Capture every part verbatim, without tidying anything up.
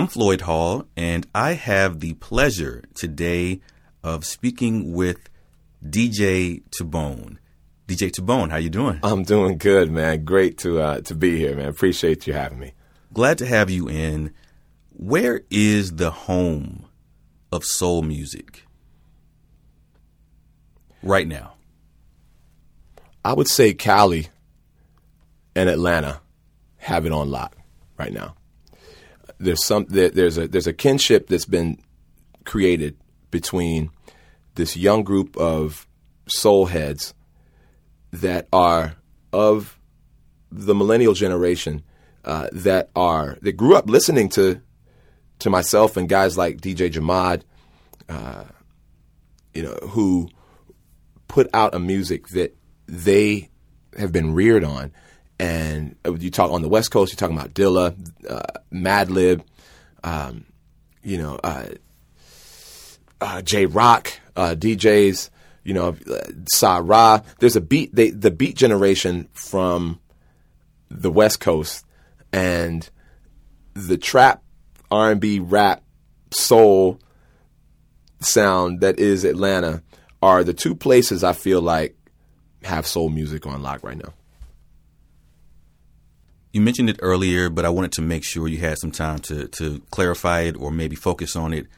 I'm Floyd Hall, and I have the pleasure today of speaking with D J Tabone. D J Tabone, how you doing? I'm doing good, man. Great to uh, to be here, man. Appreciate you having me. Glad to have you in. Where is the home of soul music right now? I would say Cali and Atlanta have it on lock right now. There's some there, there's a there's a kinship that's been created between this young group of soul heads that are of the millennial generation uh, that are that grew up listening to to myself and guys like D J Jamad, uh, you know, who put out a music that they have been reared on. And you talk on the West Coast, you're talking about Dilla, uh, Mad Lib, um, you know, uh, uh, J-Rock, uh, D Js, you know, uh, Sa Ra. There's a beat, they, the beat generation from the West Coast and the trap, R and B, rap, soul sound that is Atlanta are the two places I feel like have soul music on lock right now. You mentioned it earlier, but I wanted to make sure you had some time to, to clarify it or maybe focus on it.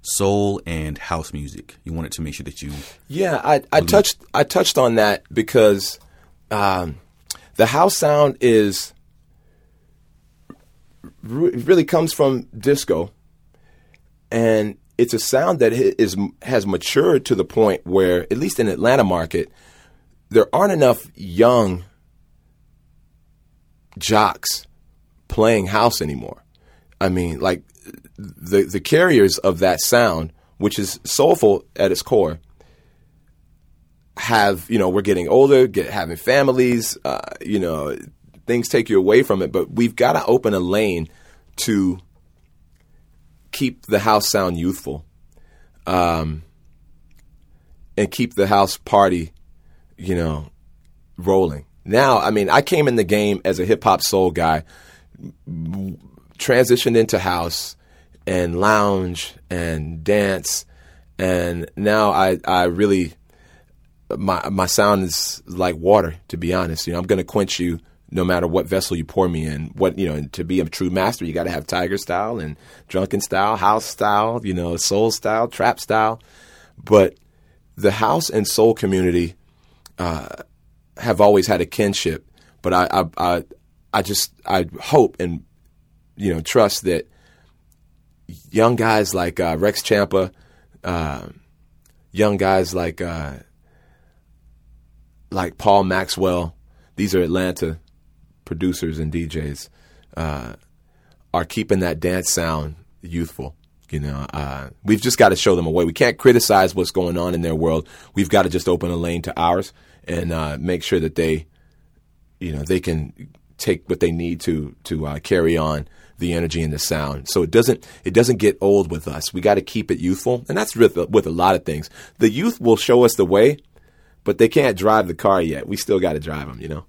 Soul and house music. You wanted to make sure that you... Yeah, I, I touched I touched on that because um, the house sound is really comes from disco. And it's a sound that is has matured to the point where, at least in the Atlanta market, there aren't enough young jocks playing house anymore. I mean, like the the carriers of that sound, which is soulful at its core, have, you know, we're getting older, get having families, uh, you know, things take you away from it. But we've got to open a lane to keep the house sound youthful, um, and keep the house party, you know, rolling. Now, I mean, I came in the game as a hip-hop soul guy, transitioned into house and lounge and dance, and now I, I really, my my sound is like water, to be honest. You know, I'm going to quench you no matter what vessel you pour me in. What, you know, and to be a true master, you got to have tiger style and drunken style, house style, you know, soul style, trap style. But the house and soul community uh have always had a kinship, but I, I, I, I just, I hope and, you know, trust that young guys like uh, Rex Ciampa, uh, young guys like, uh, like Paul Maxwell, these are Atlanta producers and D Js, uh, are keeping that dance sound youthful. You know, uh, we've just got to show them a way. We can't criticize what's going on in their world. We've got to just open a lane to ours and uh, make sure that they, you know, they can take what they need to to uh, carry on the energy and the sound. So it doesn't it doesn't get old with us. We got to keep it youthful, and that's with with a lot of things. The youth will show us the way, but they can't drive the car yet. We still got to drive them, you know.